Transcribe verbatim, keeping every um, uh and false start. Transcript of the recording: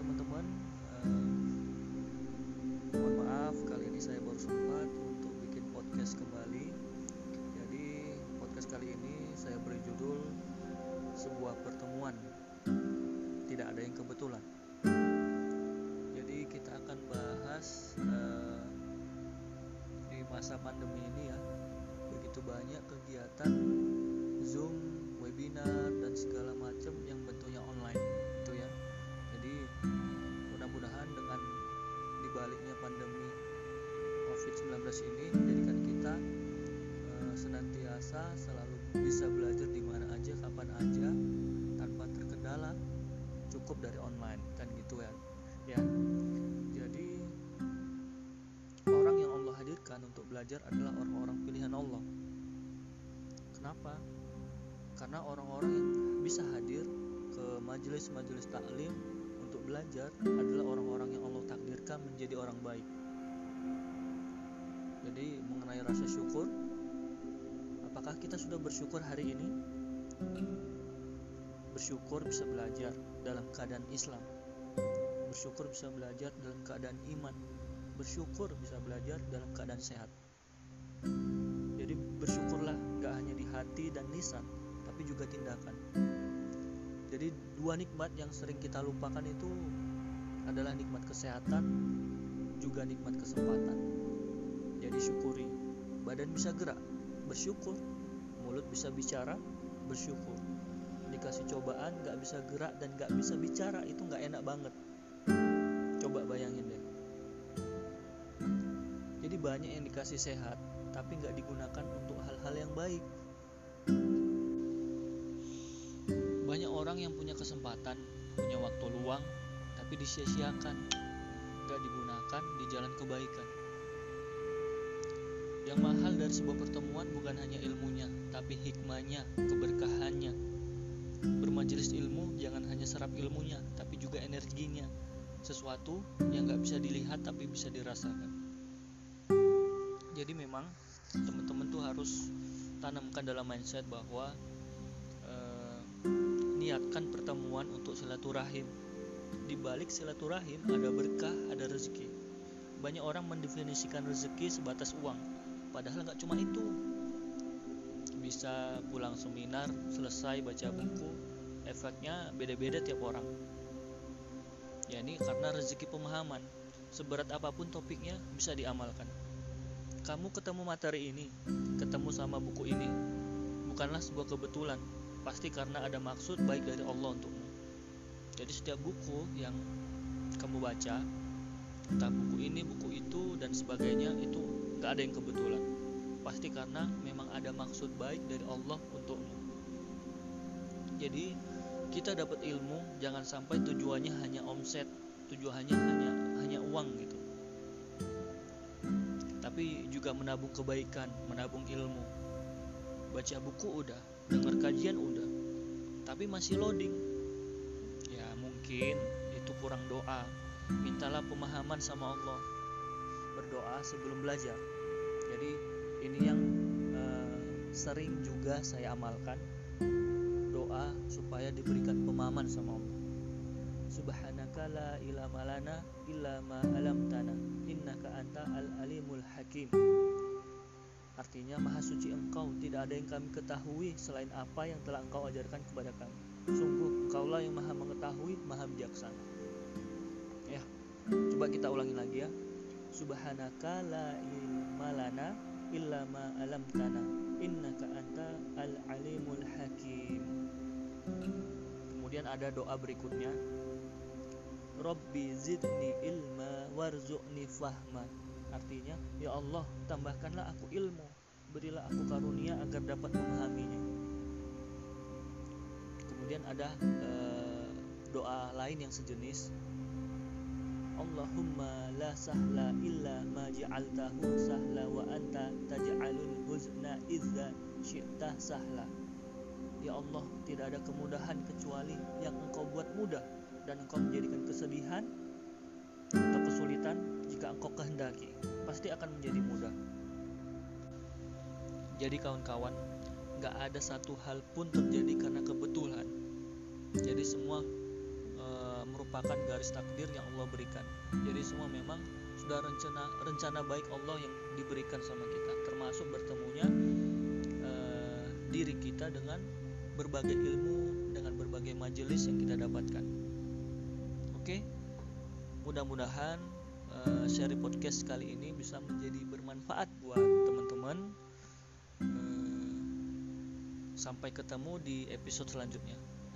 teman-teman, uh, mohon maaf, kali ini saya baru sempat untuk bikin podcast kembali. Jadi podcast kali ini saya beri judul sebuah pertemuan tidak ada yang kebetulan. Jadi kita akan bahas uh, di masa pandemi ini ya, begitu banyak kegiatan Zoom, webinar dan segala macam yang bentuknya online itu ya. Jadi mudah-mudahan dengan dibaliknya pandemi covid sembilan belas ini menjadikan kita e, senantiasa selalu bisa belajar di mana aja, kapan aja, tanpa terkendala, cukup dari online kan gitu ya. Ya. Jadi orang yang Allah hadirkan untuk belajar adalah orang-orang pilihan Allah. Kenapa? Karena orang-orang yang bisa hadir ke majelis-majelis taklim untuk belajar adalah orang-orang yang Allah takdirkan menjadi orang baik. Jadi mengenai rasa syukur, apakah kita sudah bersyukur hari ini? Bersyukur bisa belajar dalam keadaan Islam, bersyukur bisa belajar dalam keadaan iman, bersyukur bisa belajar dalam keadaan sehat. Jadi bersyukurlah gak hanya di hati dan lisan, tapi juga tindakan. Jadi dua nikmat yang sering kita lupakan itu adalah nikmat kesehatan, juga nikmat kesempatan. Jadi syukuri. Badan bisa gerak, bersyukur. Mulut bisa bicara, bersyukur. Dikasih cobaan gak bisa gerak dan gak bisa bicara, itu gak enak banget. Coba bayangin deh. Jadi banyak yang dikasih sehat tapi gak digunakan untuk hal-hal yang baik. Banyak orang yang punya kesempatan, punya waktu luang, tapi disia-siakan, gak digunakan di jalan kebaikan. Yang mahal dari sebuah pertemuan bukan hanya ilmunya, tapi hikmahnya, keberkahannya. Bermajelis ilmu, jangan hanya serap ilmunya, tapi juga energinya. Sesuatu yang gak bisa dilihat, tapi bisa dirasakan. Jadi memang teman-teman tuh harus tanamkan dalam mindset bahwa niatkan pertemuan untuk silaturahim. Di balik silaturahim ada berkah, ada rezeki. Banyak orang mendefinisikan rezeki sebatas uang, padahal nggak cuma itu. Bisa pulang seminar, selesai baca buku, efeknya beda-beda tiap orang. Ya ini karena rezeki pemahaman. Seberat apapun topiknya bisa diamalkan. Kamu ketemu materi ini, ketemu sama buku ini, bukanlah sebuah kebetulan. Pasti karena ada maksud baik dari Allah untukmu. Jadi setiap buku yang kamu baca, entah buku ini, buku itu, dan sebagainya, itu gak ada yang kebetulan. Pasti karena memang ada maksud baik dari Allah untukmu. Jadi kita dapat ilmu, jangan sampai tujuannya hanya omset, tujuannya hanya hanya uang gitu. Tapi juga menabung kebaikan, menabung ilmu. Baca buku udah, dengar kajian udah, tapi masih loading. Ya mungkin itu kurang doa. Mintalah pemahaman sama Allah. Berdoa sebelum belajar. Jadi ini yang eh, sering juga saya amalkan. Doa supaya diberikan pemahaman sama Allah. Subhanaka la ilma lana illa ma 'allamtana innaka anta al-alimul hakim. Artinya, maha suci engkau, tidak ada yang kami ketahui selain apa yang telah engkau ajarkan kepada kami. Sungguh, engkaulah yang maha mengetahui, maha bijaksana. Ya, coba kita ulangi lagi ya. Subhanaka la ilma lana illa ma 'allamtana innaka anta al-alimul hakim. Kemudian ada doa berikutnya. Rabbi zidni ilma warzuqni fahma. Artinya, ya Allah, tambahkanlah aku ilmu, berilah aku karunia agar dapat memahaminya. Kemudian ada e, doa lain yang sejenis. Allahumma la sahla illa ma ja'altahu sahla wa anta taj'alul huzna idza syi'ta sahla. Ya Allah, tidak ada kemudahan kecuali yang engkau buat mudah, dan engkau menjadikan kesedihan atau kesulitan jika engkau kehendaki pasti akan menjadi mudah. Jadi kawan-kawan, gak ada satu hal pun terjadi karena kebetulan. Jadi semua e, uh, merupakan garis takdir yang Allah berikan. Jadi semua memang sudah rencana rencana baik Allah yang diberikan sama kita, termasuk bertemunya uh, diri kita dengan berbagai ilmu, dengan berbagai majelis yang kita dapatkan. Oke, mudah-mudahan uh, seri podcast kali ini bisa menjadi bermanfaat buat teman-teman. uh, Sampai ketemu di episode selanjutnya.